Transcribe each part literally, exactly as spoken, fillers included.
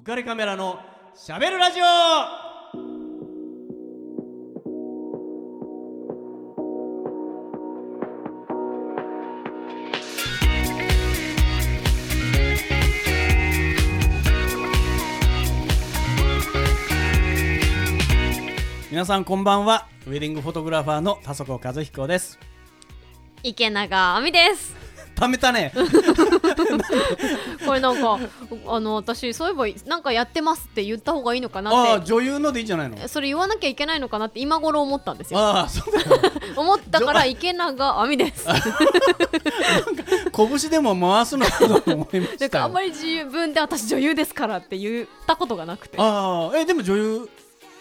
浮かれカメラのしゃべるラジオ。皆さんこんばんは。ウェディングフォトグラファーの田底和彦です。池永亜美です。ためたねこれなんかあの私そういえばなんかやってますって言った方がいいのかなって。ああ、女優のでいいんじゃないの。それ言わなきゃいけないのかなって今頃思ったんですよ。ああ、そうだよ思ったから池永亜美ですなんか拳でも回すのかと思いましたなんかあんまり自分で私女優ですからって言ったことがなくて。ああ、えでも女優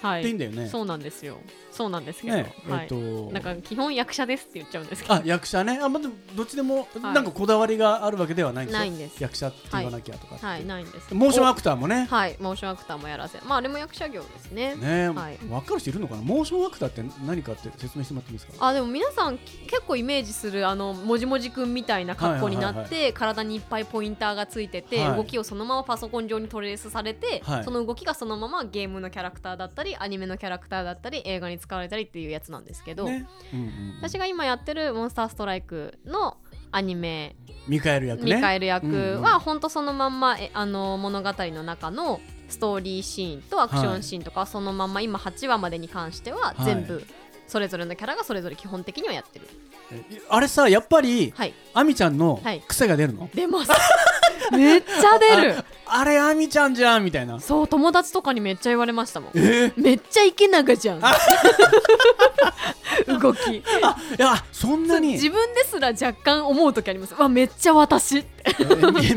はい、いいんだよね。そうなんですよ。そうなんですけど、ね、はい、えっと、なんか基本役者ですって言っちゃうんですけど。あ、役者ね。あ、ま、どっちでも、はい、なんかこだわりがあるわけではないんですよ。ないんです。役者って言わなきゃとかって、はいはい、ないんです。モーションアクターもね、はい、モーションアクターもやらせ、まああれも役者業ですね。ね、はい、分かる人いるのかな。モーションアクターって何かって説明してもらっていいですか。あ、でも皆さん結構イメージするあのもじもじくんみたいな格好になって、はいはいはいはい、体にいっぱいポインターがついてて、はい、動きをそのままパソコン上にトレースされて、はい、その動きがそのままゲームのキャラクターだったりアニメのキャラクターだったり映画に使われたりっていうやつなんですけど、ね、うんうんうん、私が今やってるモンスターストライクのアニメミカエル役ね。ミカエル役はほんとそのまんま、えあの物語の中のストーリーシーンとアクションシーンとかそのまんま、はい、今はちわまでに関しては全部それぞれのキャラがそれぞれ基本的にはやってる、はい、あれさやっぱり、はい、アミちゃんの癖が出るの、はい、出ますめっちゃ出る。 あ, あれアミちゃんじゃんみたいな。そう、友達とかにめっちゃ言われましたもん、えー、めっちゃイケナガじゃん動き。あ、いや、そんなに自分ですら若干思う時あります。わ、めっちゃ私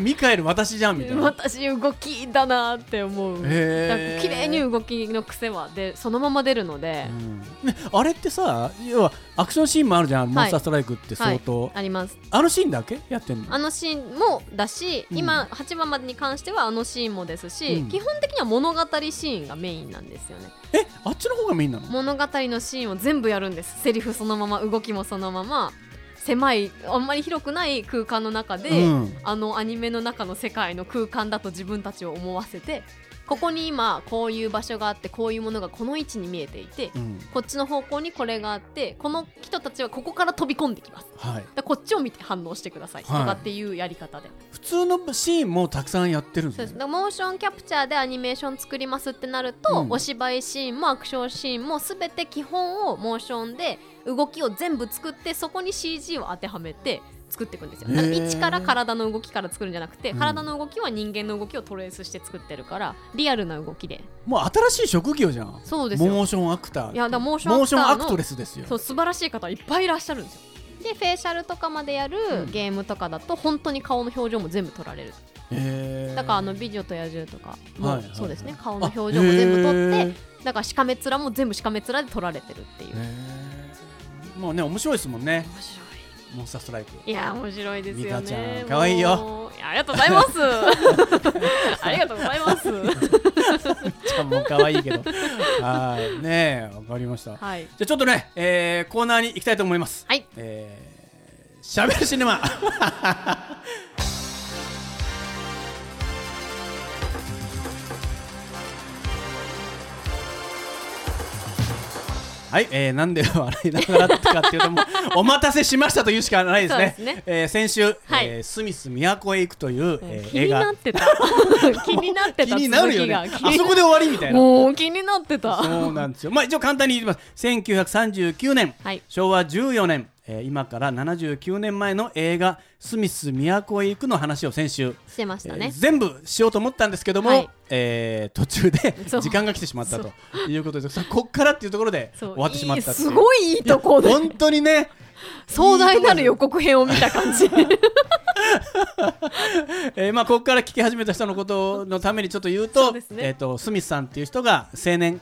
ミカエル私じゃんみたいな私動きだなって思う、えー、綺麗に動きの癖はでそのまま出るので、うん、ね、あれってさ、要はアクションシーンもあるじゃん、はい、モンスターストライクって相当、はいはい、あります。あのシーンだけやってんの。あのシーンもだし、うん、今はちわまでに関してはあのシーンもですし、うん、基本的には物語シーンがメインなんですよね。え、あっちの方がメインなの。物語のシーンを全部やるんです。セリフそのまま、動きもそのまま、狭い、あんまり広くない空間の中で、うん、あのアニメの中の世界の空間だと自分たちを思わせて、ここに今こういう場所があって、こういうものがこの位置に見えていて、うん、こっちの方向にこれがあって、この人たちはここから飛び込んできます、はい、だこっちを見て反応してください、はい、とかっていうやり方で。普通のシーンもたくさんやってるんですね。そうです。モーションキャプチャーでアニメーション作りますってなると、うん、お芝居シーンもアクションシーンも全て基本をモーションで動きを全部作って、そこに シージー を当てはめて作っていくんですよ。だから一から体の動きから作るんじゃなくて、うん、体の動きは人間の動きをトレースして作ってるから、リアルな動きで。もう新しい職業じゃん。そうですよ、モーションアクター。いや、だモーションアクターの、モーションアクトレスですよ。そう、素晴らしい方いっぱいいらっしゃるんですよ。でフェイシャルとかまでやるゲームとかだと、うん、本当に顔の表情も全部撮られる。へー。だからあの美女と野獣とかも、はいはいはい、そうですね、顔の表情も全部撮って、だからしかめ面も全部しかめ面で撮られてるっていう。へー。もうね、面白いですもんね。面白いモンスターストライク。いや、面白いですよね。ミカちゃん可愛いよ。いや、ありがとうございますありがとうございますミカちゃんも可愛いけどはいねえ、わかりました、はい、じゃあちょっとね、えー、コーナーに行きたいと思います、はい、えー、しゃべるシネマはい、えー、なんで笑いながらかっていうともうお待たせしましたというしかないですね。そうですね、えー、先週、はい、えー、スミス都へ行くという、えー、映画気になってた気になってた気になるよね。あそこで終わりみたいな。もう気になってた。そうなんですよ。まあ一応簡単に言います。せんきゅうひゃくさんじゅうきゅうねん、はい、しょうわじゅうよねん、えー、今からななじゅうきゅうねんまえの映画スミス都へ行くの話を先週してましたね、えー、全部しようと思ったんですけども、はい、えー、途中で時間が来てしまったということです。こっからっていうところで終わってしまったっていう。いい、すごいいいとこで本当にね壮大なる予告編を見た感じえーまあここから聞き始めた人のことのためにちょっと言うと、ね、えー、とスミスさんっていう人が青年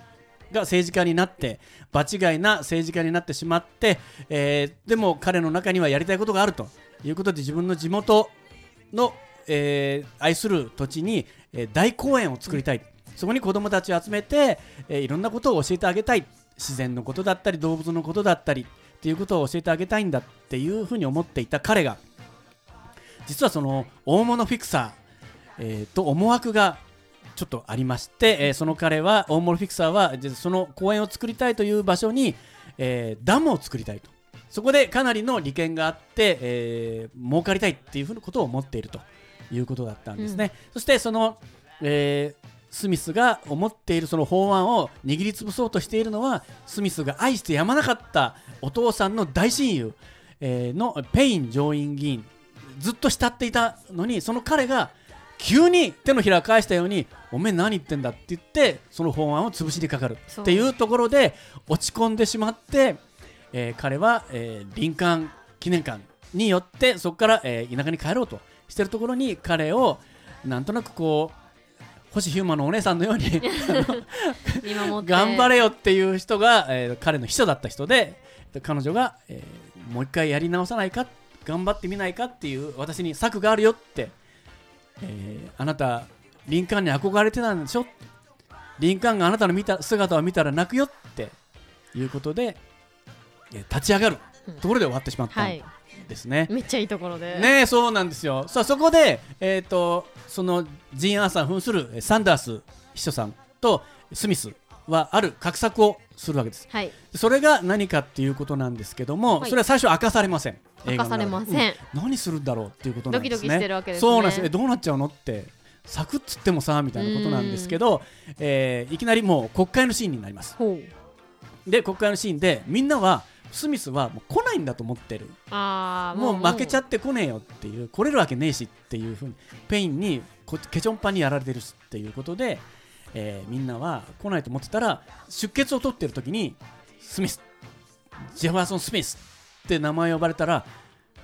が政治家になって場違いな政治家になってしまって、えー、でも彼の中にはやりたいことがあるということで自分の地元の、えー、愛する土地に、えー、大公園を作りたい、うん、そこに子どもたちを集めて、えー、いろんなことを教えてあげたい、自然のことだったり動物のことだったりっていうことを教えてあげたいんだっていうふうに思っていた彼が、実はその大物フィクサー、えー、と思惑がちょっとありまして、えー、その彼は大森フィクサーはその公園を作りたいという場所に、えー、ダムを作りたいと、そこでかなりの利権があって、えー、儲かりたいっていうふうなことを思っているということだったんですね、うん、そしてその、えー、スミスが思っているその法案を握りつぶそうとしているのは、スミスが愛してやまなかったお父さんの大親友、えー、のペイン上院議員、ずっと慕っていたのに、その彼が急に手のひらを返したように、おめえ何言ってんだって言ってその法案を潰しにかかるっていうところで落ち込んでしまって、えー、彼は、えー、林間記念館によってそこから、えー、田舎に帰ろうとしてるところに、彼をなんとなくこう星ヒューマンのお姉さんのように頑張れよっていう人が、えー、彼の秘書だった人で、彼女が、えー、もう一回やり直さないか、頑張ってみないかっていう、私に策があるよって、えー、あなたリンカーンに憧れてたんでしょ、リンカーンがあなたの見た姿を見たら泣くよっていうことで、えー、立ち上がるところで終わってしまった、うん、はいですね、めっちゃいいところでね。そうなんですよ。さあそこで、えー、とそのジン・アーサー扮するサンダース秘書さんとスミスはある画策をするわけです、はい、それが何かっていうことなんですけども、はい、それは最初明かされません、明かされません、うん、何するんだろうっていうことなんですね。ドキドキしてるわけですね。そうなんです。えどうなっちゃうのってサクッつってもさみたいなことなんですけど、えー、いきなりもう国会のシーンになります。ほうで国会のシーンでみんなはスミスはもう来ないんだと思ってる、あ も, うもう負けちゃって来ねえよっていう、来れるわけねえしっていう風に、ペインにケチョンパンにやられてるしっていうことで、えー、みんなは来ないと思ってたら、出血を取ってる時にスミス、ジェファーソン・スミスって名前呼ばれたら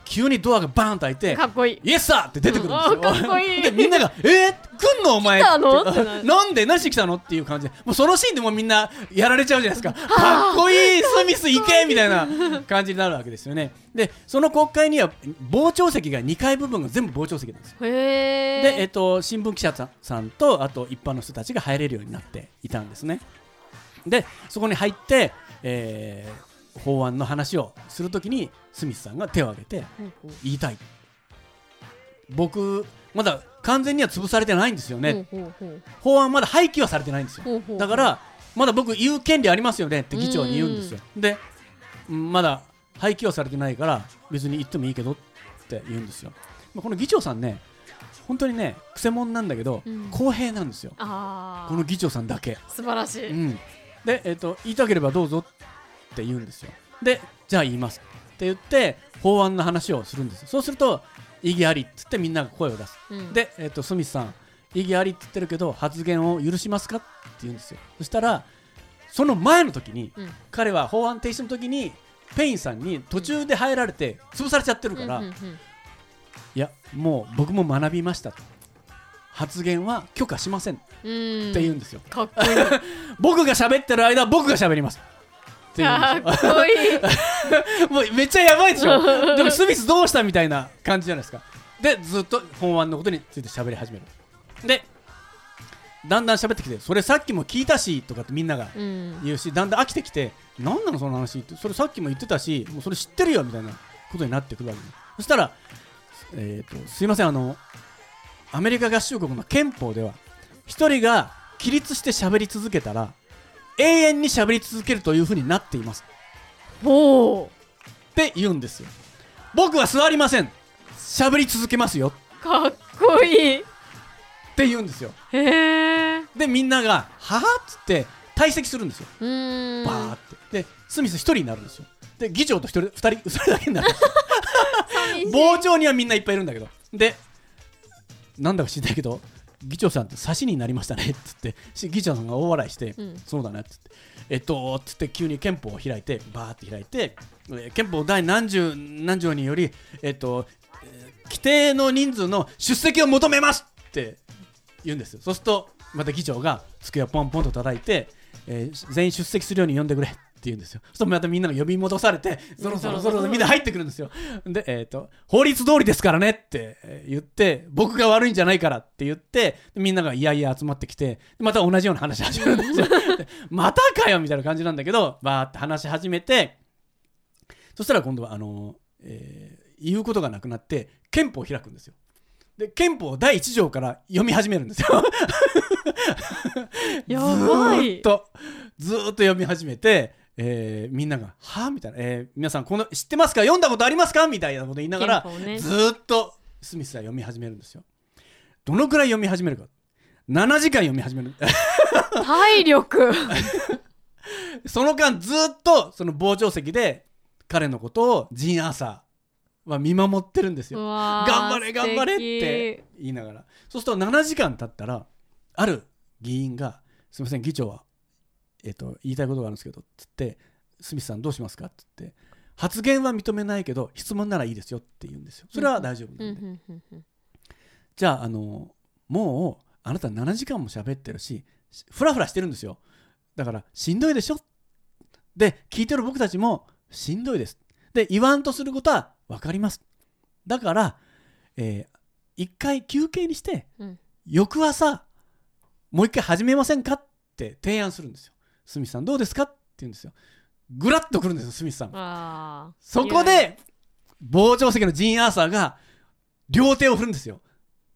急にドアがバーンと開いて、かっこいいイエスだって出てくるんですよ、うん、かっこいいでみんながえー、来んのお前来たのってなんで何して来たのっていう感じで、もうそのシーンでもうみんなやられちゃうじゃないですか。かっこいいスミス行けみたいな感じになるわけですよね。でその国会には傍聴席がにかい部分が全部傍聴席なんですよ。へーで、えーと、新聞記者さんとあと一般の人たちが入れるようになっていたんですね。でそこに入って、えー法案の話をするときにスミスさんが手を挙げて言いたい、僕まだ完全には潰されてないんですよね、法案まだ廃棄はされてないんですよ、だからまだ僕言う権利ありますよねって議長に言うんですよ。でまだ廃棄はされてないから別に言ってもいいけどって言うんですよ。この議長さんね、本当にねクセモンなんだけど、うん、公平なんですよ、あこの議長さんだけ素晴らしい、うん、で、えーと、言いたければどうぞって言うんですよ。でじゃあ言いますって言って法案の話をするんです。そうすると異議ありって言ってみんなが声を出す、うん、で、えー、とスミスさん異議ありって言ってるけど発言を許しますかって言うんですよ。そしたらその前の時に、うん、彼は法案提出の時にペインさんに途中で入られて潰されちゃってるから、うんうんうんうん、いやもう僕も学びましたと、発言は許可しませんって言うんですよ。かっこいい僕が喋ってる間僕が喋りますかっこいいもうめっちゃやばいでしょでもスミスどうしたみたいな感じじゃないですか。でずっと本案のことについて喋り始める。でだんだん喋ってきて、それさっきも聞いたしとかってみんなが言うし、うん、だんだん飽きてきて、なんなのその話って、それさっきも言ってたし、もうそれ知ってるよみたいなことになってくるわけです。そしたら、えー、とすいません、あのアメリカ合衆国の憲法では一人が起立して喋り続けたら永遠に喋り続けるというふうになっています。おーって言うんですよ。僕は座りません、喋り続けますよ、かっこいいって言うんですよ。へーでみんながはぁっつって退席するんですよ。うーんバーってでスミス一人になるんですよ。で議長と一人二人それだけになる傍聴にはみんないっぱいいるんだけど、でなんだか知りたいけど議長さんって差しになりましたねっつって議長さんが大笑いして、うん、そうだなっつってえっとつって急に憲法を開いてバーって開いて、憲法第何十何条によりえっと、えー、規定の人数の出席を求めますって言うんですよ。そうするとまた議長が机をポンポンと叩いて、えー、全員出席するように呼んでくれって言うんですよ。そしたらまたみんなが呼び戻されてそろそろそろみんな入ってくるんですよ。で、えーと、法律通りですからねって言って、僕が悪いんじゃないからって言って、みんながいやいや集まってきて、また同じような話始めるんですよまたかよみたいな感じなんだけど、バーって話し始めて、そしたら今度はあのーえー、言うことがなくなって憲法を開くんですよ。で憲法だいいち条から読み始めるんですよやばいずっとずっと読み始めて、えー、みんながはみたいな、えー、皆さんこの知ってますか、読んだことありますかみたいなこと言いながら、ね、ずっとスミスは読み始めるんですよ。どのくらい読み始めるか、ななじかん読み始める体力その間ずっとその傍聴席で彼のことをジーン・アーサーは見守ってるんですよ。頑張れ頑張れって言いながら、そうするとななじかん経ったらある議員が、すみません議長は、えーと、言いたいことがあるんですけどつって、スミスさんどうしますかつって、発言は認めないけど質問ならいいですよって言うんですよ。それは大丈夫なんで、うんうんうん、じゃあ、あのもうあなたななじかんも喋ってるしフラフラしてるんですよ。だからしんどいでしょ、で聞いてる僕たちもしんどいです、で言わんとすることは分かります。だから、えー、一回休憩にして、うん、翌朝もう一回始めませんかって提案するんですよ。スミスさんどうですかって言うんですよ。グラッとくるんですよスミスさん。あ、そこで傍聴席のジーン・アーサーが両手を振るんですよ。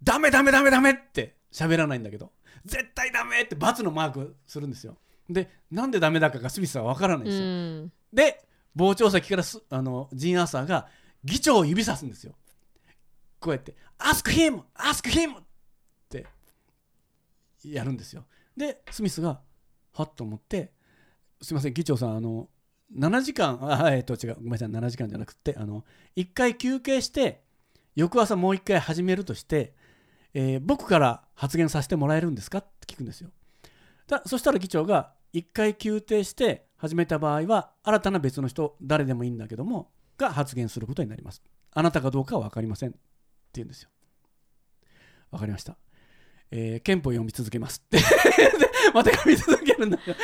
ダメダメダメダメって喋らないんだけど、絶対ダメって×のマークするんですよ。でなんでダメだかがスミスさんは分からないんですよ、うん、で傍聴席からすあのジーン・アーサーが議長を指さすんですよ。こうやって Ask him! Ask him! ってやるんですよ。でスミスがはっと思って、すいません議長さん、あのななじかんあ、えっと違うごめんなさいななじかんじゃなくて、あのいっかい休憩して翌朝もういっかい始めるとして、えー、僕から発言させてもらえるんですかって聞くんですよ。だそしたら議長がいっかい休憩して始めた場合は新たな別の人誰でもいいんだけどもが発言することになります、あなたかどうかは分かりませんって言うんですよ。分かりました、えー、憲法読み続けますってまた読み続けるんだけど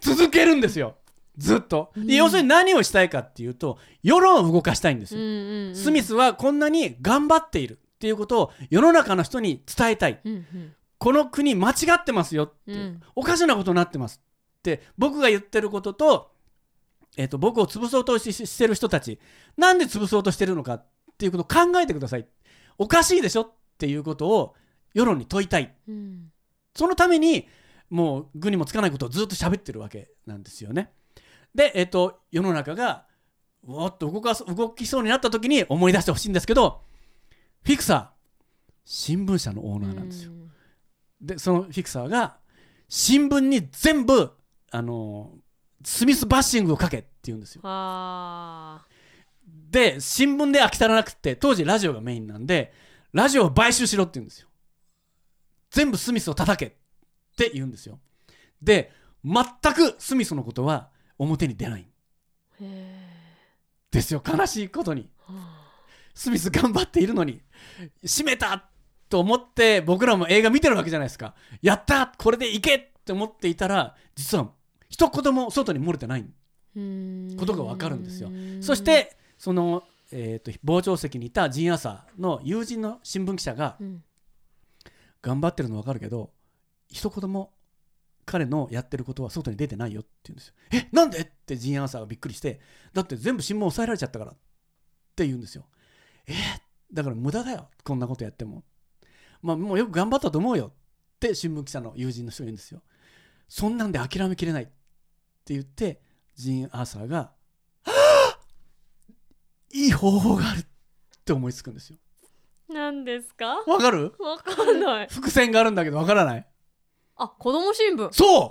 続けるんですよずっと、うん、要するに何をしたいかっていうと世論を動かしたいんですよ、うんうんうん、スミスはこんなに頑張っているっていうことを世の中の人に伝えたい、うんうん、この国間違ってますよって、うん、おかしなことになってますって僕が言ってることと、えーと、僕を潰そうと し, してる人たちなんで潰そうとしてるのかっていうことを考えてください、おかしいでしょっていうことを世論に問いたい、うん、そのためにもう具にもつかないことをずっと喋ってるわけなんですよね。で、えーと、世の中がおっと 動かす、動きそうになった時に思い出してほしいんですけど、フィクサー新聞社のオーナーなんですよ。でそのフィクサーが新聞に全部あのスミスバッシングをかけって言うんですよ。あで新聞で飽き足らなくて、当時ラジオがメインなんでラジオを買収しろって言うんですよ。全部スミスを叩けって言うんですよ。で全くスミスのことは表に出ないへですよ。悲しいことにスミス頑張っているのに閉めたと思って僕らも映画見てるわけじゃないですか。やったこれでいけって思っていたら実は一言も外に漏れてないことが分かるんですよ。そしてその、えー、と傍聴席にいたジーン・アーサーの友人の新聞記者が、うん、頑張ってるの分かるけど一言も彼のやってることは外に出てないよって言うんですよ。えなんでってジーン・アーサーがびっくりして、だって全部新聞抑えられちゃったからって言うんですよ。えだから無駄だよこんなことやっても、まあもうよく頑張ったと思うよって新聞記者の友人の人が言うんですよ。そんなんで諦めきれないって言ってジーン・アーサーがはぁいい方法があるって思いつくんですよ。何ですかわかるわかんない伏線があるんだけどわからない。あ、子供新聞そう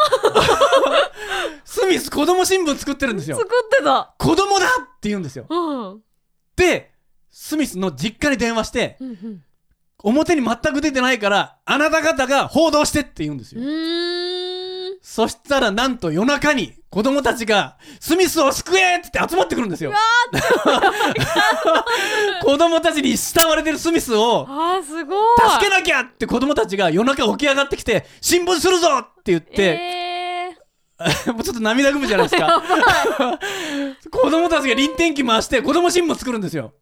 スミス子供新聞作ってるんですよ。作ってた子供だって言うんですよ、うん、でスミスの実家に電話して、うんうん、表に全く出てないからあなた方が報道してって言うんですよ。うーんそしたらなんと夜中に子供たちがスミスを救えって集まってくるんですよ。うわ子供たちに慕われてるスミスをあーすごい助けなきゃって子供たちが夜中起き上がってきて新聞するぞって言って、えー、もうちょっと涙ぐむじゃないですか子供たちが輪転機回して子供新聞作るんですよ。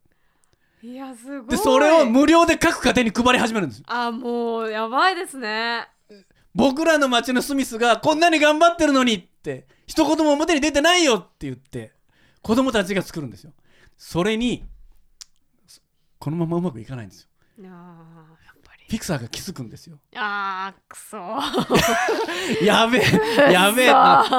いやすごいでそれを無料で各家庭に配り始めるんです。あもうやばいですね。僕らの町のスミスがこんなに頑張ってるのにって一言も表に出てないよって言って子供たちが作るんですよ。それにこのままうまくいかないんですよ。あやっぱりフィクサーが気づくんですよ。あーくそーやべえやべえ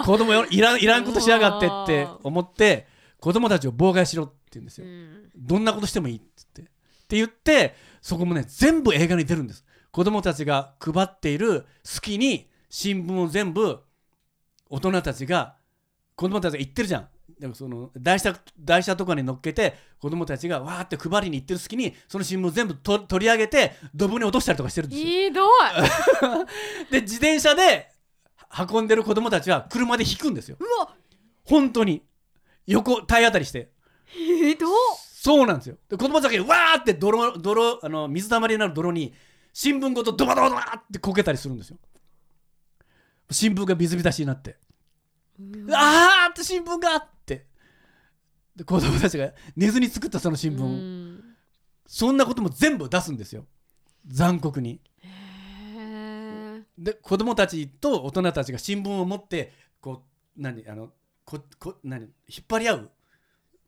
子供いらん、いらんことしやがってって思って子供たちを妨害しろって言うんですよ、うん、どんなことしてもいいって言ってって言ってそこもね全部映画に出るんです。子供たちが配っている隙に新聞を全部大人たちが子供たちが言ってるじゃん。でもその台車、台車とかに乗っけて子供たちがわーって配りに行ってる隙にその新聞を全部と取り上げてドブに落としたりとかしてるんですよ。ひどいで自転車で運んでる子供たちは車で引くんですよ。うわ本当に横体当たりしてひどい。そうなんですよ。で子供たちがわーって泥泥あの水たまりになる泥に新聞ごとドバドバドバってこけたりするんですよ。新聞が水浸しになってあーって新聞があってで子供たちが寝ずに作ったその新聞、うん、そんなことも全部出すんですよ残酷に。へで子供たちと大人たちが新聞を持ってこう何あのここ何引っ張り合う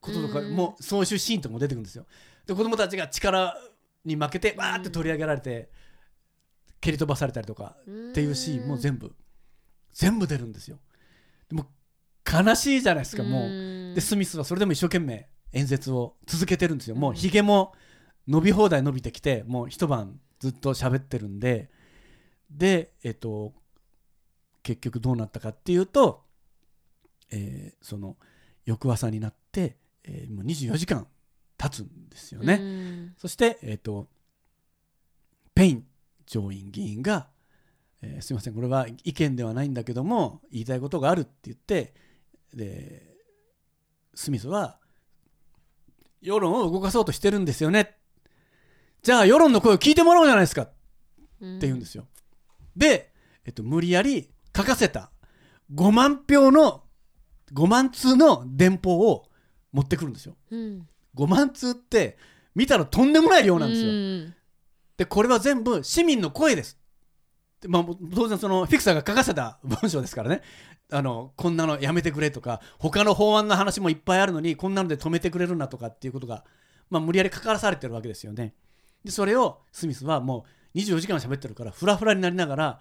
こととかも、うん、そういうシーンとかも出てくるんですよ。で子供たちが力に負けてわーって取り上げられて蹴り飛ばされたりとかっていうシーンも全部全部出るんですよ。でも悲しいじゃないですかもう。でスミスはそれでも一生懸命演説を続けてるんですよ。もうひげも伸び放題伸びてきてもう一晩ずっと喋ってるんでで、えっと、結局どうなったかっていうと、えー、その翌朝になって、えー、もうにじゅうよじかん経つんですよね。うんそして、えー、とペイン上院議員が、えー、すいませんこれは意見ではないんだけども言いたいことがあるって言ってでスミスは世論を動かそうとしてるんですよね。じゃあ世論の声を聞いてもらおうじゃないですかって言うんですよ。で、えー、と無理やり書かせたごまんひょうのごまんつうの電報を持ってくるんですよ、うんごまん通って見たらとんでもない量なんですよ、うん、でこれは全部市民の声ですで、まあ、当然そのフィクサーが書かせた文章ですからねあのこんなのやめてくれとか他の法案の話もいっぱいあるのにこんなので止めてくれるなとかっていうことが、まあ、無理やり書かされてるわけですよね。でそれをスミスはもうにじゅうよじかん喋ってるからフラフラになりながら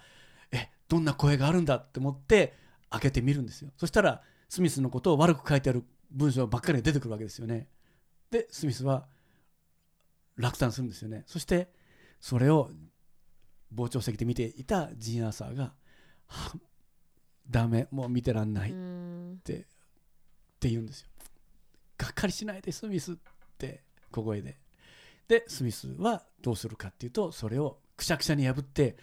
えどんな声があるんだって思って開けてみるんですよ。そしたらスミスのことを悪く書いてある文章ばっかり出てくるわけですよね。でスミスは落胆するんですよね。そしてそれを傍聴席で見ていたジーン・アーサーがダメもう見てらんないってって言うんですよ。がっかりしないでスミスって小声ででスミスはどうするかっていうとそれをくしゃくしゃに破って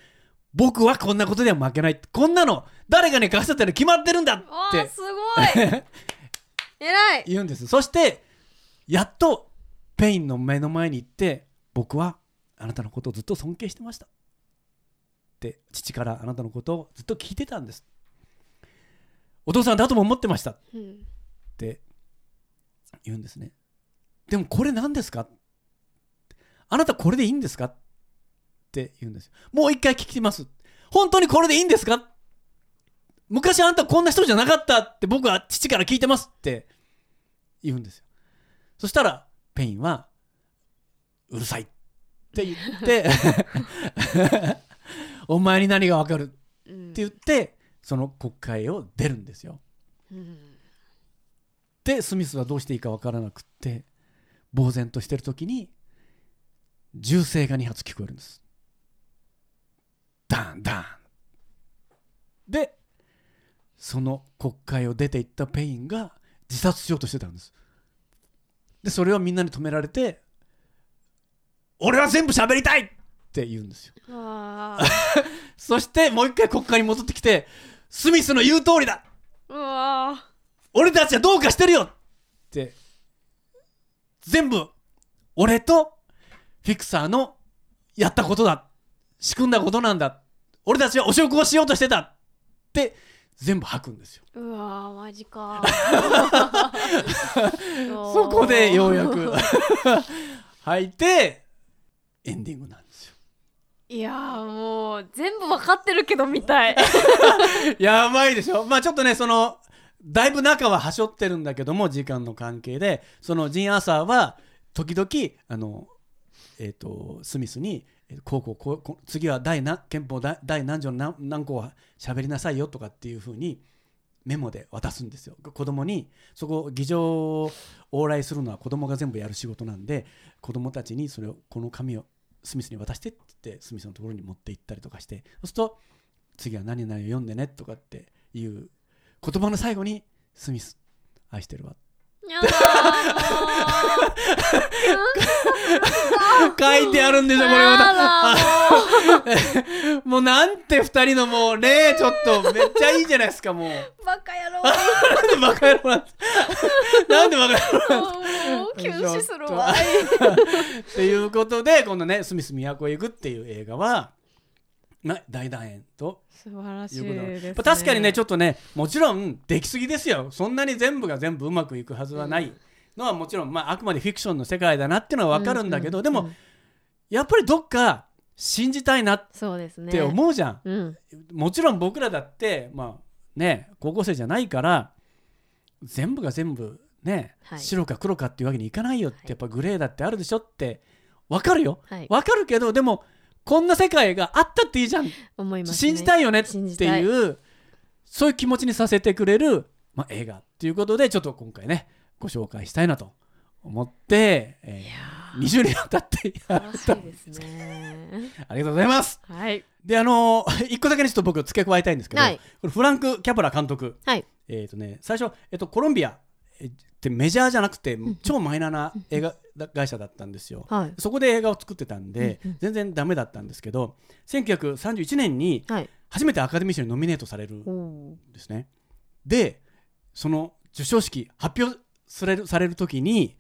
僕はこんなことでは負けないこんなの誰がね貸しちゃったら決まってるんだってすごい偉い言うんです。そしてやっとペインの目の前に行って僕はあなたのことをずっと尊敬してましたって父からあなたのことをずっと聞いてたんですお父さんだとも思ってましたって言うんですね、うん、でもこれ何ですかあなたこれでいいんですかって言うんですよ。もう一回聞きます本当にこれでいいんですか昔あんたこんな人じゃなかったって僕は父から聞いてますって言うんですよ。そしたらペインはうるさいって言ってお前に何が分かるって言ってその国会を出るんですよ、うん、でスミスはどうしていいか分からなくって呆然としてる時に銃声がにはつ聞こえるんです。ダンダンでその国会を出ていったペインが自殺しようとしてたんです。でそれをみんなに止められて俺は全部喋りたいって言うんですよ。あそしてもう一回国会に戻ってきてスミスの言う通りだうわ俺たちはどうかしてるよって全部俺とフィクサーのやったことだ仕組んだことなんだ俺たちは汚職をしようとしてたって全部吐くんですよ。うわマジかそこでようやく吐いてエンディングなんですよ。いやもう全部わかってるけどみたいやばいでしょ。まあちょっとねそのだいぶ中ははしょってるんだけども時間の関係でそのジン・アーサーは時々あのえー、とスミスにこうこうこう次は第何憲法 第, 第何条の 何, 何項は喋りなさいよとかっていうふうにメモで渡すんですよ、子供に。そこ議場を往来するのは子供が全部やる仕事なんで、子供たちにそれをこの紙をスミスに渡してって言ってスミスのところに持って行ったりとかして、そうすると次は何々を読んでねとかっていう言葉の最後にスミス愛してるわ書いてあるんでしょ、これまたも, もうなんてふたりのもうね、ちょっとめっちゃいいじゃないですか、もうバカ野郎なんでバカ野郎なんなんでバカ野郎休止するわということで、このねスミス都へ行くっていう映画は大団円と素晴らしいですね。確かにね、ちょっとね、もちろんできすぎですよ。そんなに全部が全部うまくいくはずはないのはもちろん、まあ、あくまでフィクションの世界だなっていうのは分かるんだけど、うんうんうん、でもやっぱりどっか信じたいなって思うじゃん、うん、もちろん僕らだって、まあね、高校生じゃないから全部が全部、ね、はい、白か黒かっていうわけにいかないよって、はい、やっぱグレーだってあるでしょって分かるよ、はい、分かるけど、でもこんな世界があったっていいじゃん、思いますね、信じたいよねっていう、そういう気持ちにさせてくれる、まあ、映画ということで、ちょっと今回ねご紹介したいなと思って、えー、にじゅうねん当たってやったんですけど、ありがとうございます、はい、であのー、いっこだけにちょっと僕付け加えたいんですけど、はい、これフランク・キャプラ監督、はい、えーとね、最初、えーと、コロンビアってメジャーじゃなくて超マイナーな映画会社だったんですよ、はい、そこで映画を作ってたんで全然ダメだったんですけど、せんきゅうひゃくさんじゅういちねんに初めてアカデミー賞にノミネートされるんですね、はい、でその受賞式発表される、される時に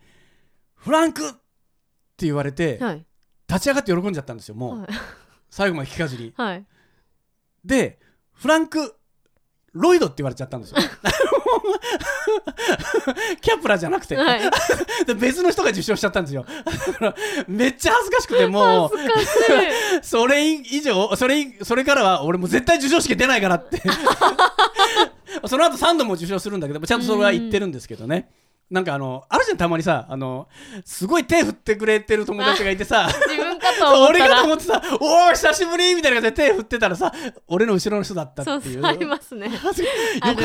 フランクって言われて立ち上がって喜んじゃったんですよ、もう、はい、最後まで聞かずに、はい、でフランク・ロイドって言われちゃったんですよキャプラじゃなくて、はい、別の人が受賞しちゃったんですよめっちゃ恥ずかしくて、もうそれ以上それ、それからは俺もう絶対受賞式出ないからってその後さんども受賞するんだけど、ちゃんとそれは言ってるんですけどね、なんかあのあるじゃん、たまにさ、あのすごい手振ってくれてる友達がいてさ自分かと思ったら俺かと思ってさ、おー久しぶりみたいな感じで手振ってたらさ、俺の後ろの人だったっていう、そうありますねよか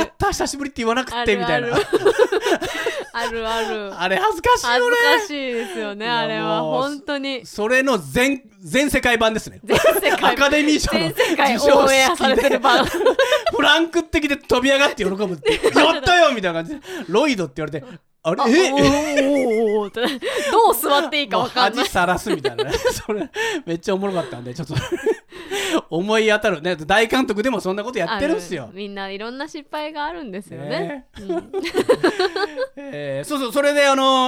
った久しぶりって言わなくてみたいな、あるあ る, あ, る, あ, るあれ恥ずかしいよね、恥ずかしいですよね、あれは本当にそれの 全, 全世界版ですね、全世界アカデミー賞の受賞式でフランクってきて飛び上がって喜ぶってやったよみたいな感じでロイドって言われて、あれあえおおどう座っていいか分かんない、恥さらすみたいな、ね、それめっちゃおもろかったんで、ちょっと思い当たるね、大監督でもそんなことやってるんですよ、みんないろんな失敗があるんですよね、えーうんえー、そうそう、それであの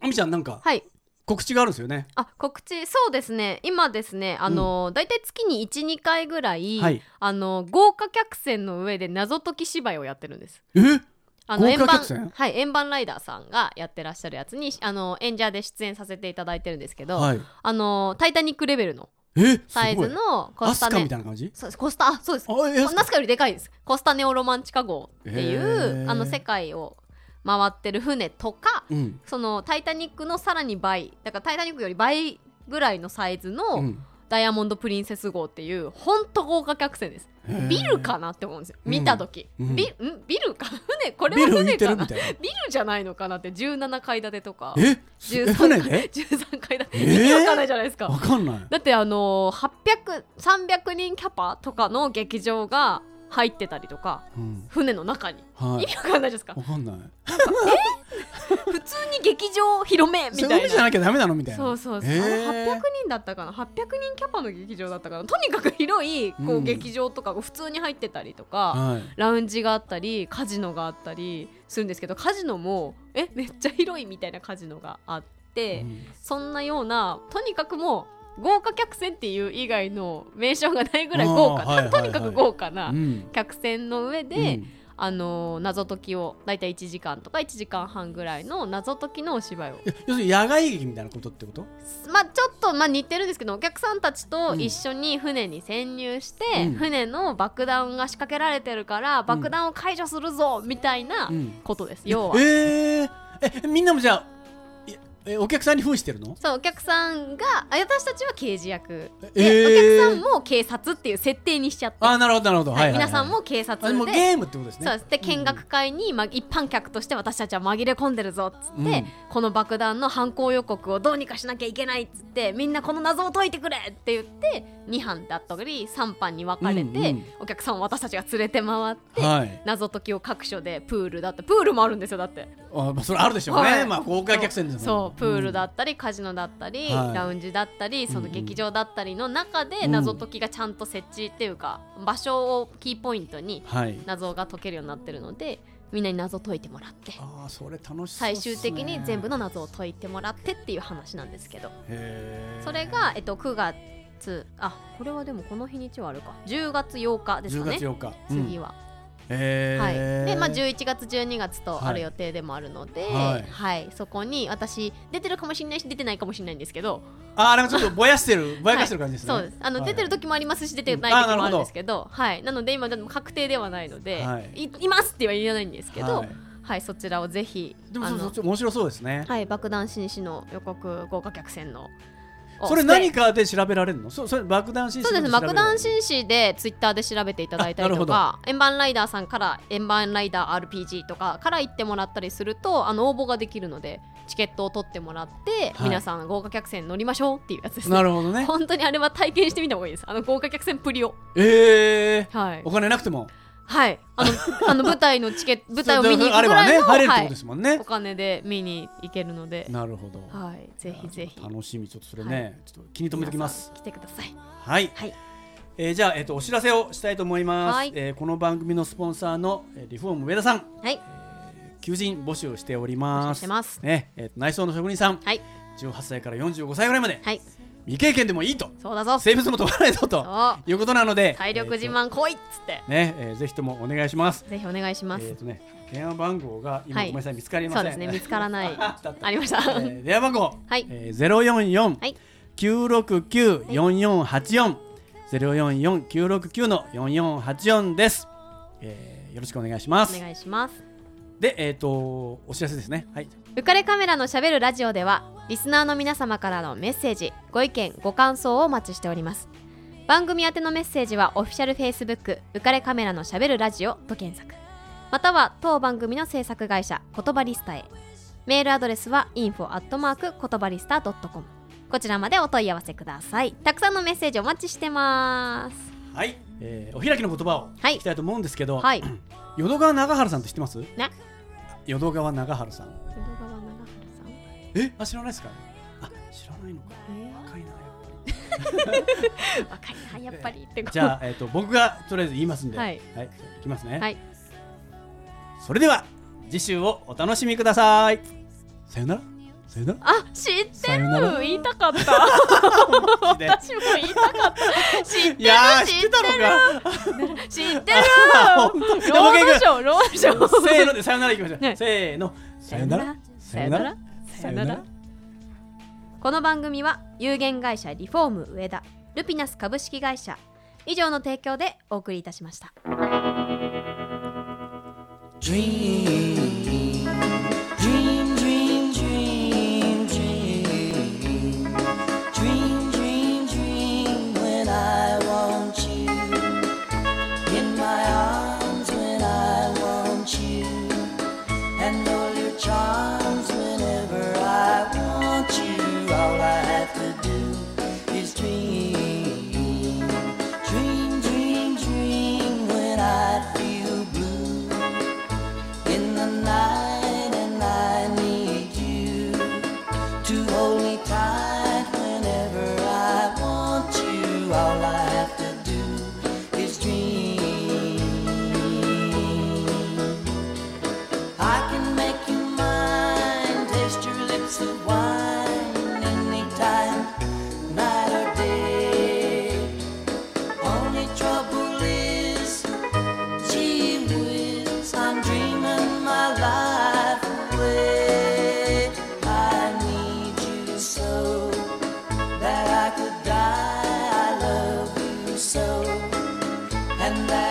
あみちゃんなんか、はい、告知があるんですよね。あ、告知、そうですね、今ですね、あの、うん、だいたい月に いちにかいぐらい、はい、あの豪華客船の上で謎解き芝居をやってるんです。えあの円盤、はい、円盤ライダーさんがやってらっしゃるやつにあの演者で出演させていただいてるんですけど、はい、あのタイタニックレベルのサイズのコスタネアスカみたいな感じ、そうです、コスタ、あ、そうです、ナスカよりでかいです、コスタネオロマンチカ号っていうあの世界を回ってる船とか、うん、そのタイタニックのさらに倍だから、タイタニックより倍ぐらいのサイズの、うん、ダイヤモンドプリンセス号っていう本当豪華客船です。ビルかなって思うんですよ、見た時、うん、ビ, んビルか船、これは船か な, ビ ル, なビルじゃないのかなって、じゅうななかい建てとか、えじゅうさんかいえじゅうさんかい建て、意味わかんないじゃないですか、わかんない、だってあのはっぴゃく、さんびゃくにんキャパとかの劇場が入ってたりとか、うん、船の中に、はい、意味わかんないですか、わかんない、なんかえ普通に劇場広めみたいな、海じゃなきゃダメなのみたいな、そうそうそう、えー、あれはっぴゃくにんだったかな、はっぴゃくにんキャパの劇場だったかな、とにかく広いこう、うん、劇場とか普通に入ってたりとか、はい、ラウンジがあったりカジノがあったりするんですけど、カジノもえめっちゃ広いみたいなカジノがあって、うん、そんなような、とにかくもう豪華客船っていう以外の名称がないぐらい豪華、はいはいはい、とにかく豪華な客船の上で、うん、あの謎解きをだいたいいちじかんとかいちじかんはんぐらいの謎解きのお芝居を、要するに野外劇みたいなことってこと、まあ、ちょっと、まあ、似てるんですけど、お客さんたちと一緒に船に潜入して、うん、船の爆弾が仕掛けられてるから、うん、爆弾を解除するぞみたいなことです、うん、要は、えー、えみんなもじゃあえお客さんに扮してるの？そう、お客さんが、私たちは刑事役で、えー、お客さんも警察っていう設定にしちゃって、あ、なるほどなるほど、はいはいはい、皆さんも警察で、あ、でもゲームってことですね。そうです。で、見学会に、ま、一般客として私たちは紛れ込んでるぞっつって、うん、この爆弾の犯行予告をどうにかしなきゃいけないっつって、みんなこの謎を解いてくれって言ってにはんだったりさんばんに分かれて、うんうん、お客さんを私たちが連れて回って、はい、謎解きを各所で、プールだって、プールもあるんですよだって。あ、まあ、それあるでしょうね、はい、まあ、豪華客船ですもんね。プールだったりカジノだったり、うん、ラウンジだったり、その劇場だったりの中で謎解きがちゃんと設置っていうか、うん、場所をキーポイントに謎が解けるようになってるので、はい、みんなに謎解いてもらって、あ、それ楽しそうっすね。最終的に全部の謎を解いてもらってっていう話なんですけど、へー、それが、えっと、くがつ、あ、これはでもこの日にちはあるか、じゅうがつようかですかね。じゅうがつようか、うん、次は、はい、で、まあ、じゅういちがつじゅうにがつとある予定でもあるので、はいはい、そこに私出てるかもしれないし出てないかもしれないんですけど、あ、なんかちょっとぼやしてるぼやかしてる感じですね、はい、そうです。あの、はい、出てる時もありますし出てない時もあるんですけど、はい、なので今でも確定ではないので、はい、い, いますっては言えないんですけど、はいはい、そちらをぜひ。でも、あの、そっち面白そうですね、はい、爆弾紳士の予告、豪華客船の、それ何かで調べられるの？そ、それ爆弾紳士で調べられるの？そうです。爆弾紳士でツイッターで調べていただいたりとか、円盤ライダーさんから、円盤ライダー アールピージー とかから行ってもらったりすると、あの応募ができるので、チケットを取ってもらって、はい、皆さん豪華客船乗りましょうっていうやつですね。なるほどね。本当にあれは体験してみた方がいいです、あの豪華客船プリを。えー、はい、お金なくても、はい、あのあの舞台のチケット、舞台を見に行くぐらいの、ね、はい、お金で見に行けるので。なるほど、はい、ぜひぜひ。楽しみ、ちょっとそれね、はい、ちょっと気に留めておきます。来てください。はい、はい、えー、じゃあ、えー、とお知らせをしたいと思います、はい、えー、この番組のスポンサーの、えー、リフォーム上田さん、はい、えー、求人募集しております。募集してます、ね、えー、と内装の職人さん、はい、じゅうはっさいからよんじゅうごさいぐらいまで、はい、未経験でもいいと、そうだぞ、性別も問わないぞということなので、体力自慢来いっつって、えーねえー、ぜひともお願いします。ぜひお願いします、えーとね、電話番号が今、はい、ごめんなさい、見つかりません。そうですね、見つからないありました、えー、電話番号、はい、えー、ゼロよんよんきゅうろくきゅうよんよんはちよん、はい、ゼロよんよんきゅうろくきゅうよんよんはちよん です、えー、よろしくお願いします。お願いします。で、えーと、お知らせですね、はい、浮かれカメラのしゃべるラジオでは、リスナーの皆様からのメッセージ、ご意見、ご感想をお待ちしております。番組宛てのメッセージはオフィシャル Facebook 浮かれカメラのしゃべるラジオと検索、または当番組の制作会社言葉リスタへ。メールアドレスは インフォ アットマーク ことばりすた ドットコム、 こちらまでお問い合わせください。たくさんのメッセージお待ちしてます。はい、えー、お開きの言葉を聞きたいと思うんですけど、はい、淀川長春さんって知ってます？ね、淀川長春さん、え、あ、知らないですか？あ、知らないのか、若いな、やっぱり若いな、やっぱりってこと。じゃあ、えーと、僕がとりあえず言いますんで、はい、はい、いきますね、はい、それでは次週をお楽しみください。さよなら、さよなら。あ、知ってる、言いたかった私も言いたかった知ってる、知ってる知ってるロードショー、ロードショーせーのでさよならいきましょう、ね、せーの、さよなら、さよなら、さよなら。この番組は有限会社リフォーム上田、ルピナス株式会社以上の提供でお送りいたしました。 Dream Dream Dream Dream Dream Dream Dream Dream When I want you In my arms When I want you And all your charmsI want you, all I have to do is dream, dream, dream, dream when I feel blue in the night and I need you to hold me tight whenever I want you, all I have to do is dream, I can make you mine,of wine anytime, night or day. Only trouble is, gee whiz, I'm dreaming my life away. I need you so that I could die. I love you so, and that